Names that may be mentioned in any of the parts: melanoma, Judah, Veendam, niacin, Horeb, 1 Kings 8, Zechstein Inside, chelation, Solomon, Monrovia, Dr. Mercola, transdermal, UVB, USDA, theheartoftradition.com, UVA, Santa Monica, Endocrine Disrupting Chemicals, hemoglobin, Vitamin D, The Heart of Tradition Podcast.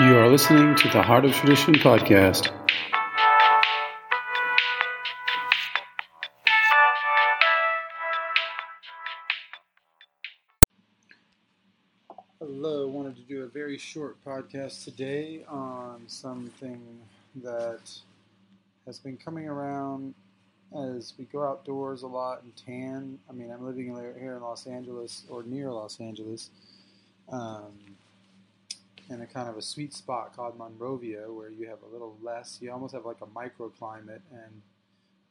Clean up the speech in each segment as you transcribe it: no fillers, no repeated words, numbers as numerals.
You are listening to The Heart of Tradition Podcast. Hello, wanted to do a very short podcast today on something that has been coming around as we go outdoors a lot and tan. I mean, I'm living here in Los Angeles, or near Los Angeles, in a kind of a sweet spot called Monrovia, where you have a little less, you almost have like a microclimate, and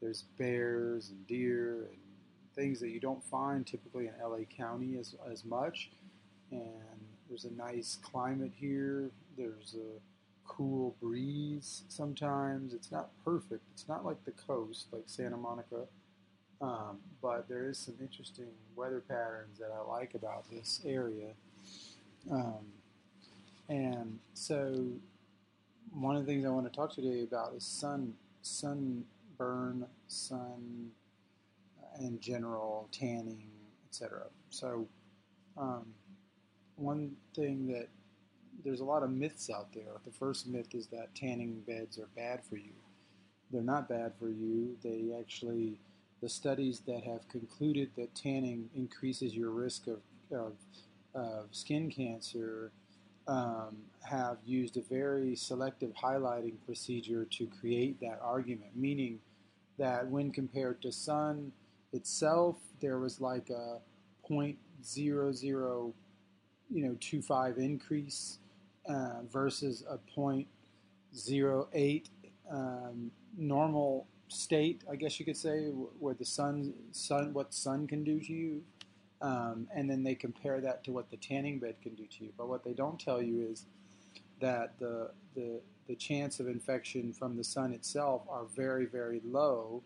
there's bears and deer and things that you don't find typically in LA County as much, and there's a nice climate here, there's a cool breeze sometimes. It's not perfect, it's not like the coast, like Santa Monica, but there is some interesting weather patterns that I like about this area. And so one of the things I want to talk today about is sunburn, in general, tanning, etc. So one thing that there's a lot of myths out there. The first myth is that tanning beds are bad for you. They're not bad for you. The studies that have concluded that tanning increases your risk of skin cancer have used a very selective highlighting procedure to create that argument, meaning that when compared to sun itself, there was like a 0.0025 increase versus a 0.08 normal state, I guess you could say, where the sun can do to you. And then they compare that to what the tanning bed can do to you. But what they don't tell you is that the chance of infection from the sun itself are very, very low,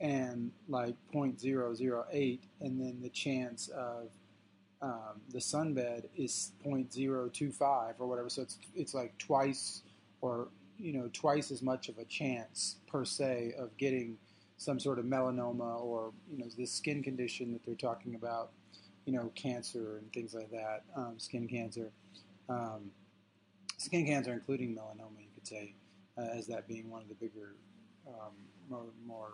and like 0.008, and then the chance of the sun bed is 0.025 or whatever. So it's like twice, or twice as much of a chance per se of getting some sort of melanoma or, this skin condition that they're talking about, cancer and things like that, skin cancer, including melanoma, you could say, as that being one of the bigger, more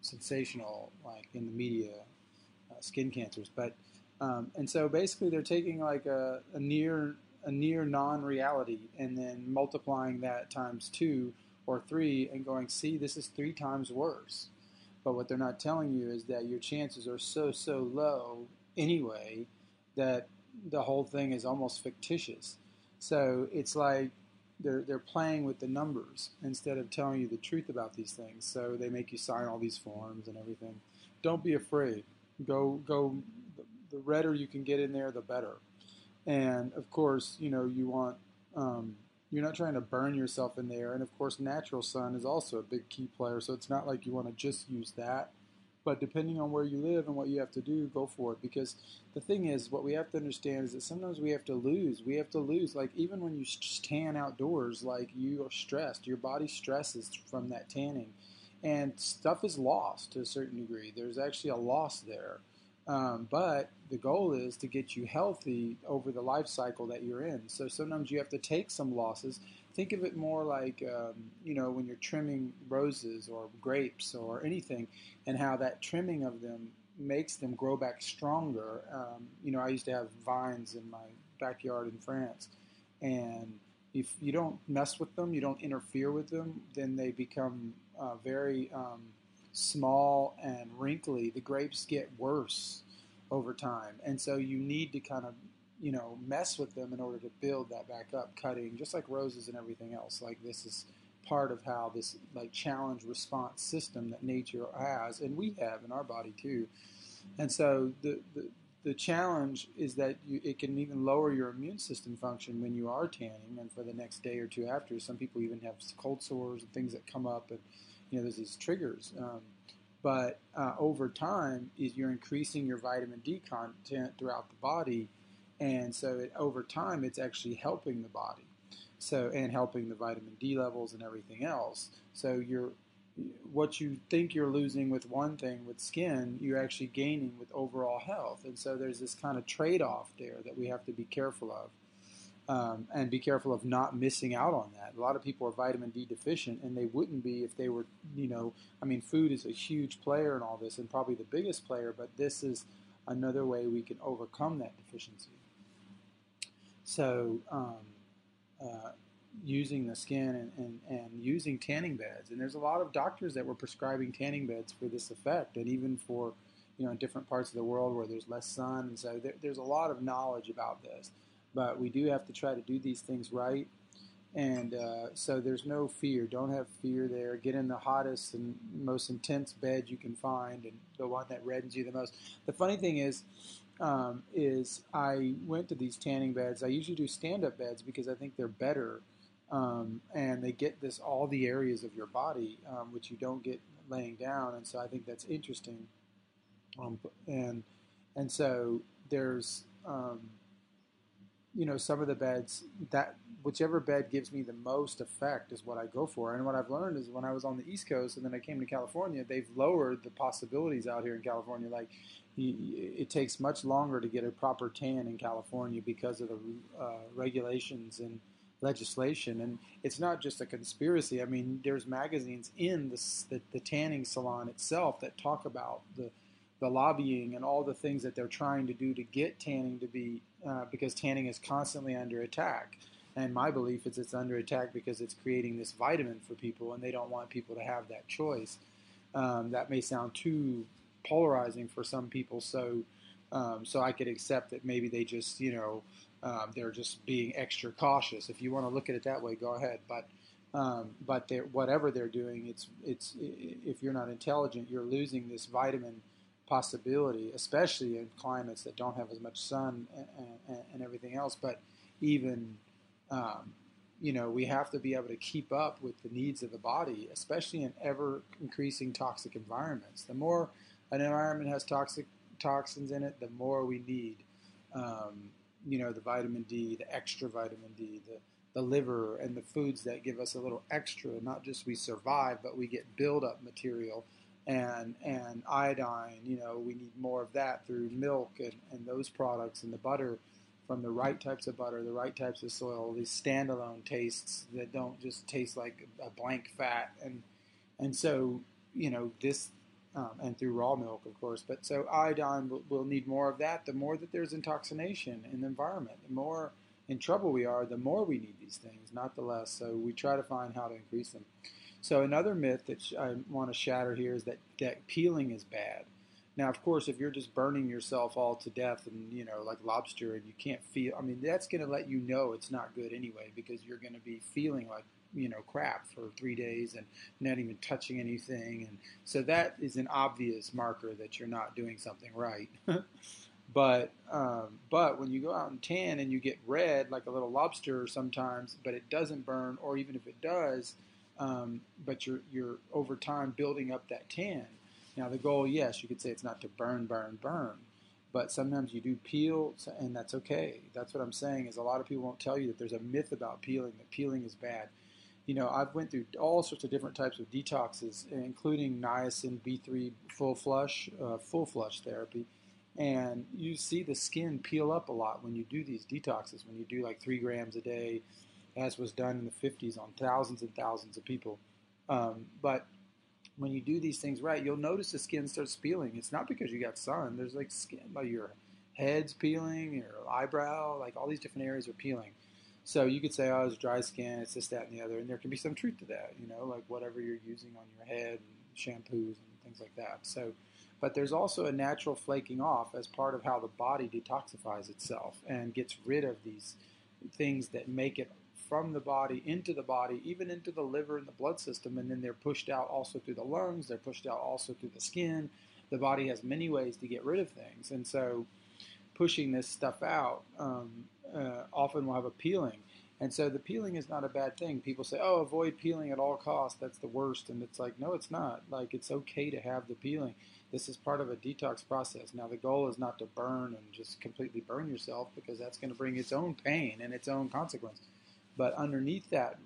sensational, like in the media, skin cancers. But, and so basically they're taking like a near non-reality and then multiplying that times 2 or 3 and going, see, this is 3 times worse. But what they're not telling you is that your chances are so low anyway that the whole thing is almost fictitious. So it's like they're playing with the numbers instead of telling you the truth about these things. So they make you sign all these forms and everything. Don't be afraid. Go. The redder you can get in there, the better. And of course, you want. You're not trying to burn yourself in there. And, of course, natural sun is also a big key player, so it's not like you want to just use that. But depending on where you live and what you have to do, go for it. Because the thing is, what we have to understand is that sometimes we have to lose. We have to lose. Like, even when you tan outdoors, like, you are stressed. Your body stresses from that tanning. And stuff is lost to a certain degree. There's actually a loss there. But the goal is to get you healthy over the life cycle that you're in. So sometimes you have to take some losses. Think of it more like, when you're trimming roses or grapes or anything, and how that trimming of them makes them grow back stronger. I used to have vines in my backyard in France, and if you don't mess with them, you don't interfere with them, then they become very small and wrinkly. The grapes get worse over time, and so you need to kind of mess with them in order to build that back up, cutting, just like roses and everything else. Like, this is part of how this like challenge response system that nature has, and we have in our body too. And so the challenge is that it can even lower your immune system function when you are tanning, and for the next day or two after, some people even have cold sores and things that come up, and there's these triggers, but over time, you're increasing your vitamin D content throughout the body, and so over time, it's actually helping the body, and helping the vitamin D levels and everything else. So what you think you're losing with one thing, with skin, you're actually gaining with overall health, and so there's this kind of trade-off there that we have to be careful of. and be careful of not missing out on that. A lot of people are vitamin D deficient, and they wouldn't be if they were, you know, I mean, food is a huge player in all this and probably the biggest player, but this is another way we can overcome that deficiency. So using the skin and using tanning beds. And there's a lot of doctors that were prescribing tanning beds for this effect, and even for, you know, in different parts of the world where there's less sun. And so there's a lot of knowledge about this. But we do have to try to do these things right. And so there's no fear. Don't have fear there. Get in the hottest and most intense bed you can find, and the one that reddens you the most. The funny thing is I went to these tanning beds. I usually do stand-up beds because I think they're better. And they get this all the areas of your body, which you don't get laying down. And so I think that's interesting. And so there's... you know, some of the beds, that whichever bed gives me the most effect is what I go for. And what I've learned is when I was on the East Coast and then I came to California, they've lowered the possibilities out here in California. Like, it takes much longer to get a proper tan in California because of the regulations and legislation. And it's not just a conspiracy. I mean, there's magazines in the tanning salon itself that talk about the lobbying and all the things that they're trying to do to get tanning to be, because tanning is constantly under attack. And my belief is it's under attack because it's creating this vitamin for people, and they don't want people to have that choice. That may sound too polarizing for some people, so I could accept that maybe they just, you know, they're just being extra cautious. If you want to look at it that way, go ahead. But whatever they're doing, it's if you're not intelligent, you're losing this vitamin possibility, especially in climates that don't have as much sun and everything else. But even, you know, we have to be able to keep up with the needs of the body, especially in ever-increasing toxic environments. The more an environment has toxins in it, the more we need, you know, the vitamin D, the extra vitamin D, the liver, and the foods that give us a little extra. Not just we survive, but we get build-up material. And iodine, you know, we need more of that through milk and those products, and the butter from the right types of butter, the right types of soil, these standalone tastes that don't just taste like a blank fat. And so, you know, this, and through raw milk, of course, but so iodine, we'll need more of that. The more that there's intoxication in the environment, the more in trouble we are, the more we need these things, not the less. So we try to find how to increase them. So another myth that I want to shatter here is that peeling is bad. Now, of course, if you're just burning yourself all to death and, you know, like lobster, and you can't feel, I mean, that's going to let you know it's not good anyway, because you're going to be feeling like, you know, crap for 3 days and not even touching anything. And so that is an obvious marker that you're not doing something right. But when you go out and tan and you get red like a little lobster sometimes, but it doesn't burn, or even if it does, but you're over time building up that tan. Now the goal, yes, you could say it's not to burn, but sometimes you do peel, and that's okay. That's what I'm saying is a lot of people won't tell you that there's a myth about peeling, that peeling is bad. You know, I've went through all sorts of different types of detoxes, including niacin, B3, full flush therapy. And you see the skin peel up a lot when you do these detoxes, when you do like 3 grams a day, as was done in the 50s on thousands and thousands of people. But when you do these things right, you'll notice the skin starts peeling. It's not because you got sun. There's like skin, like your head's peeling, your eyebrow, like all these different areas are peeling. So you could say, oh, it's dry skin, it's this, that, and the other. And there can be some truth to that, you know, like whatever you're using on your head, and shampoos and things like that. So, but there's also a natural flaking off as part of how the body detoxifies itself and gets rid of these things that make it from the body into the body, even into the liver and the blood system, and then they're pushed out also through the lungs, they're pushed out also through the skin. The body has many ways to get rid of things, and so pushing this stuff out often will have a peeling. And so the peeling is not a bad thing. People say, oh, avoid peeling at all costs, that's the worst, and it's like, no, it's not. Like, it's okay to have the peeling. This is part of a detox process. Now, the goal is not to burn and just completely burn yourself, because that's going to bring its own pain and its own consequence. But underneath that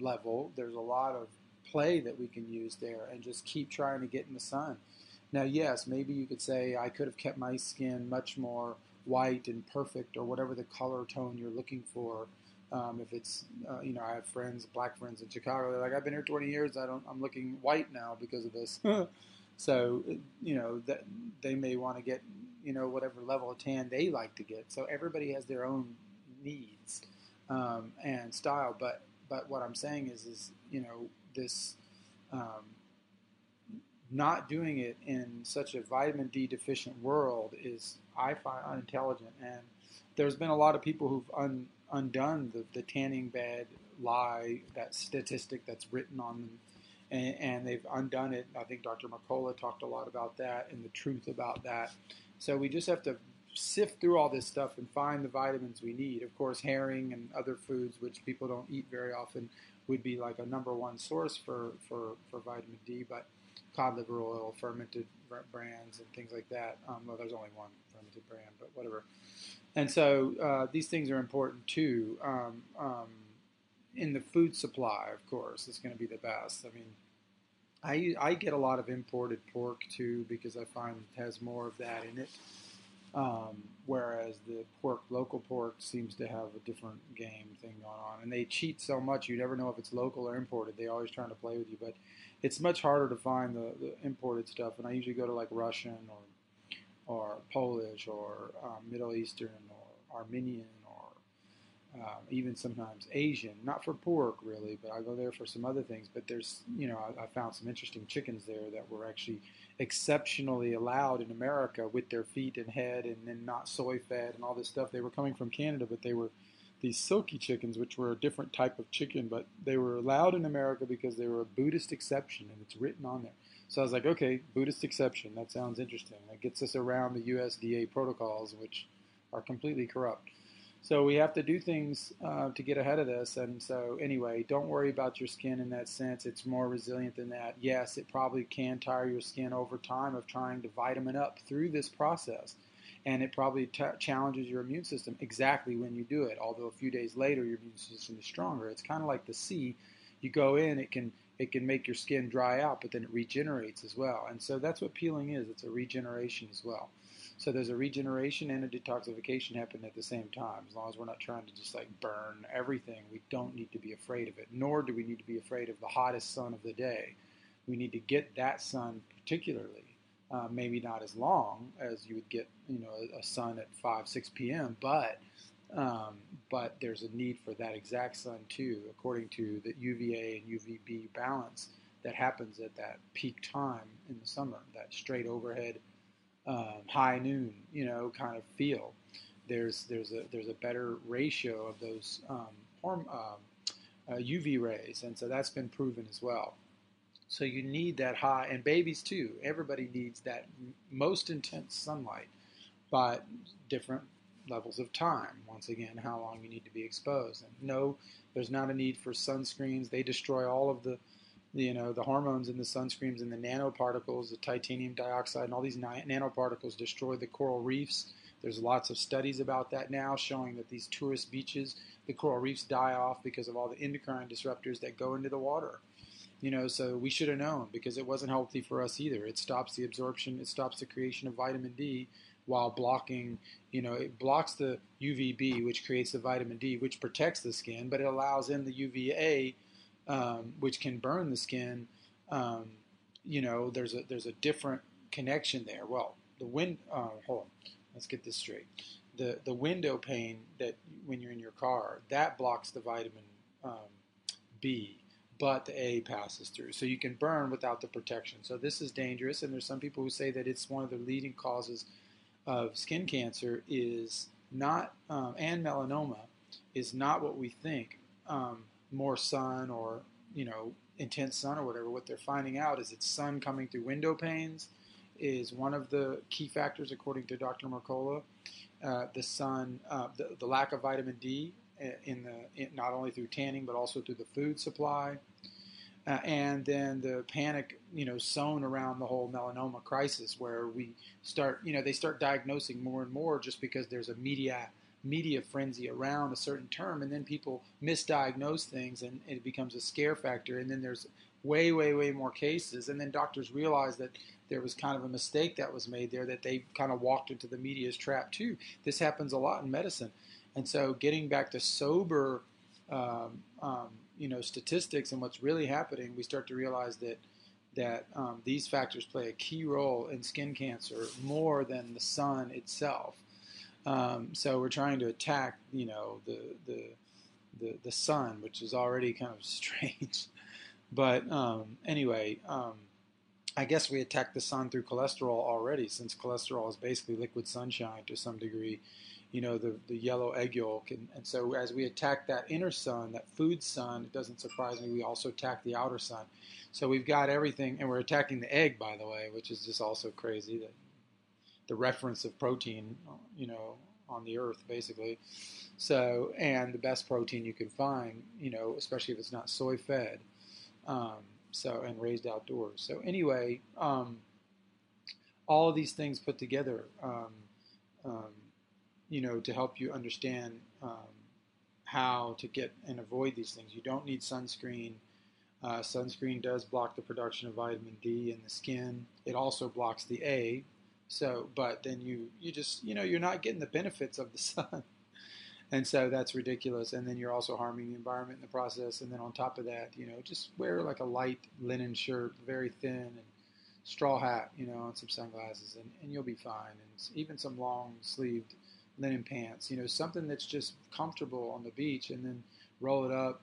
level, there's a lot of play that we can use there, and just keep trying to get in the sun. Now, yes, maybe you could say I could have kept my skin much more white and perfect, or whatever the color tone you're looking for. If it's, I have friends, black friends in Chicago, they're like, I've been here 20 years. I'm looking white now because of this. So, that they may want to get, whatever level of tan they like to get. So everybody has their own needs, and style. But what I'm saying is, this, not doing it in such a vitamin D deficient world is, I find, unintelligent. And there's been a lot of people who've undone the tanning bed lie, that statistic that's written on them, and they've undone it. I think Dr. Mercola talked a lot about that and the truth about that. So we just have to sift through all this stuff and find the vitamins we need. Of course, herring and other foods, which people don't eat very often, would be like a number one source for vitamin D, but cod liver oil, fermented brands, and things like that. Well, there's only one fermented brand, but whatever. And so these things are important too. In the food supply, of course, it's going to be the best. I mean, I get a lot of imported pork too, because I find it has more of that in it. Whereas the local pork seems to have a different game thing going on. And they cheat so much, you never know if it's local or imported. They're always trying to play with you. But it's much harder to find the imported stuff. And I usually go to like Russian or Polish or Middle Eastern or Armenian or even sometimes Asian. Not for pork, really, but I go there for some other things. But there's, I found some interesting chickens there that were actually exceptionally allowed in America with their feet and head, and then not soy fed and all this stuff. They were coming from Canada, but they were these silky chickens, which were a different type of chicken, but they were allowed in America because they were a Buddhist exception, and it's written on there. So I was like, okay, Buddhist exception, that sounds interesting. That gets us around the USDA protocols, which are completely corrupt. So we have to do things to get ahead of this. And so anyway, don't worry about your skin in that sense. It's more resilient than that. Yes, it probably can tire your skin over time of trying to vitamin up through this process. And it probably challenges your immune system exactly when you do it. Although a few days later, your immune system is stronger. It's kind of like the sea. You go in, it can make your skin dry out, but then it regenerates as well. And so that's what peeling is. It's a regeneration as well. So there's a regeneration and a detoxification happening at the same time. As long as we're not trying to just like burn everything, we don't need to be afraid of it, nor do we need to be afraid of the hottest sun of the day. We need to get that sun particularly. Maybe not as long as you would get, a sun at 5, 6 p.m., but there's a need for that exact sun too, according to the UVA and UVB balance that happens at that peak time in the summer, that straight overhead high noon, kind of feel. There's a better ratio of those UV rays, and so that's been proven as well. So you need that high, and babies too. Everybody needs that most intense sunlight, but different levels of time. Once again, how long you need to be exposed. And no, there's not a need for sunscreens. They destroy all of the hormones in the sunscreens and the nanoparticles, the titanium dioxide, and all these nanoparticles destroy the coral reefs. There's lots of studies about that now showing that these tourist beaches, the coral reefs die off because of all the endocrine disruptors that go into the water. So we should have known, because it wasn't healthy for us either. It stops the absorption, it stops the creation of vitamin D while blocking, it blocks the UVB, which creates the vitamin D, which protects the skin, but it allows in the UVA, which can burn the skin. There's a different connection there. Well, hold on, let's get this straight. The window pane that when you're in your car, that blocks the vitamin B. But the A passes through. So you can burn without the protection. So this is dangerous, and there's some people who say that it's one of the leading causes of skin cancer is not, and melanoma is not what we think, more sun or, intense sun or whatever. What they're finding out is it's sun coming through window panes is one of the key factors, according to Dr. Mercola. The sun, the lack of vitamin D, not only through tanning but also through the food supply, and then the panic sown around the whole melanoma crisis, where we start they start diagnosing more and more just because there's a media frenzy around a certain term, and then people misdiagnose things, and it becomes a scare factor, and then there's way more cases. And then doctors realized that there was kind of a mistake that was made there, that they kind of walked into the media's trap too. This happens a lot in medicine. And so getting back to sober statistics and what's really happening, we start to realize that these factors play a key role in skin cancer more than the sun itself. So we're trying to attack, the sun, which is already kind of strange. But anyway, I guess we attack the sun through cholesterol already, since cholesterol is basically liquid sunshine to some degree, the yellow egg yolk. And so as we attack that inner sun, that food sun, it doesn't surprise me, we also attack the outer sun. So we've got everything, and we're attacking the egg, by the way, which is just also crazy, that the reference of protein, on the earth, basically. So, and the best protein you can find, especially if it's not soy fed, and raised outdoors. So anyway, all of these things put together, to help you understand, how to get and avoid these things. You don't need sunscreen. Sunscreen does block the production of vitamin D in the skin. It also blocks the A. So, but then you just, you're not getting the benefits of the sun. And so that's ridiculous. And then you're also harming the environment in the process. And then on top of that, just wear like a light linen shirt, very thin, and straw hat, and some sunglasses, and you'll be fine. And even some long sleeved linen pants, something that's just comfortable on the beach, and then roll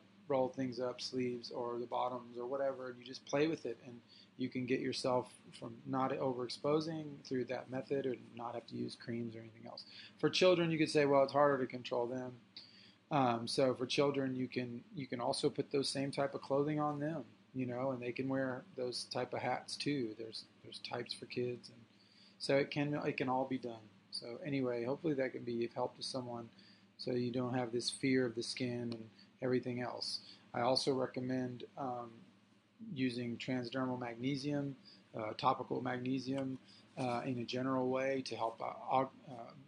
things up, sleeves or the bottoms or whatever, and you just play with it. And you can get yourself from not overexposing through that method, or not have to use creams or anything else. For children, you could say, well, it's harder to control them. So for children, you can also put those same type of clothing on them, and they can wear those type of hats too. There's types for kids, and so it can all be done. So anyway, hopefully that can be of help to someone, so you don't have this fear of the skin and everything else. I also recommend using transdermal magnesium, topical magnesium in a general way to help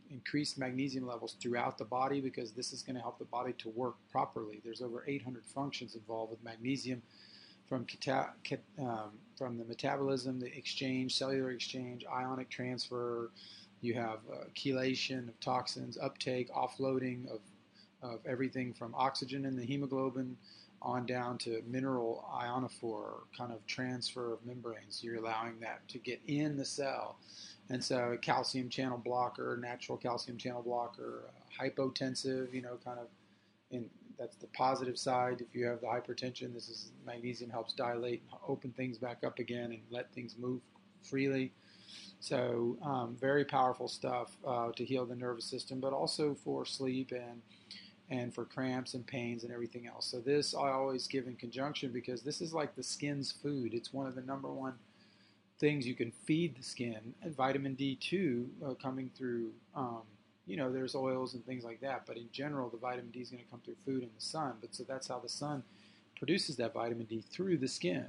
increase magnesium levels throughout the body, because this is going to help the body to work properly. There's over 800 functions involved with magnesium, from the metabolism, the exchange, cellular exchange, ionic transfer. You have chelation of toxins, uptake, offloading of everything from oxygen in the hemoglobin on down to mineral ionophore, kind of transfer of membranes. You're allowing that to get in the cell. And so a calcium channel blocker, natural calcium channel blocker, hypotensive, that's the positive side. If you have the hypertension, magnesium helps dilate, open things back up again, and let things move freely. So very powerful stuff to heal the nervous system, but also for sleep and for cramps and pains and everything else. So this I always give in conjunction, because this is like the skin's food. It's one of the number one things you can feed the skin. And vitamin D2 coming through, there's oils and things like that. But in general, the vitamin D is going to come through food and the sun. But so that's how the sun produces that vitamin D, through the skin.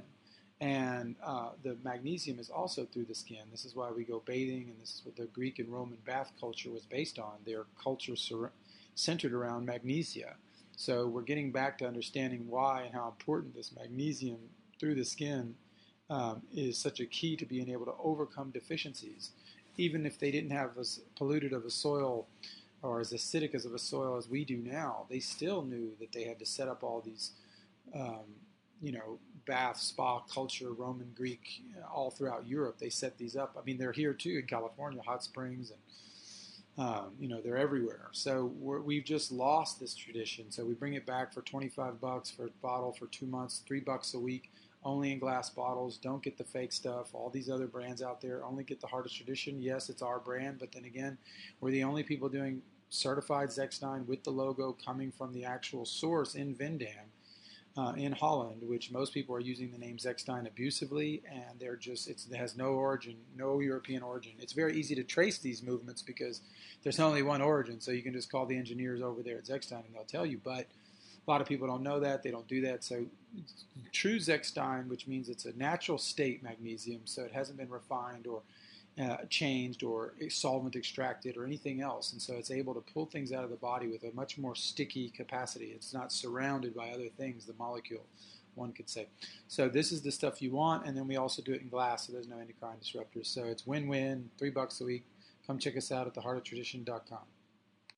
And the magnesium is also through the skin. This is why we go bathing, and this is what the Greek and Roman bath culture was based on. Their culture centered around magnesia. So we're getting back to understanding why and how important this magnesium through the skin is such a key to being able to overcome deficiencies. Even if they didn't have as polluted of a soil or as acidic as of a soil as we do now, they still knew that they had to set up all these, bath, spa, culture, Roman, Greek, all throughout Europe. They set these up. I mean, they're here too in California, hot springs, and they're everywhere. So we've just lost this tradition. So we bring it back for $25 for a bottle for 2 months, $3 a week, only in glass bottles. Don't get the fake stuff. All these other brands out there, only get the Heart of Tradition. Yes, it's our brand, but then again, we're the only people doing certified Zechstein with the logo coming from the actual source in Veendam, in Holland, which most people are using the name Zechstein abusively, and they're just, it has no origin, no European origin. It's very easy to trace these movements because there's only one origin, so you can just call the engineers over there at Zechstein and they'll tell you, but a lot of people don't know that, they don't do that. So true Zechstein, which means it's a natural state magnesium, so it hasn't been refined or changed or solvent extracted or anything else, and so it's able to pull things out of the body with a much more sticky capacity. It's not surrounded by other things, the molecule, one could say. So this is the stuff you want, and then we also do it in glass, so there's no endocrine disruptors. So it's win-win, $3 a week. Come check us out at theheartoftradition.com.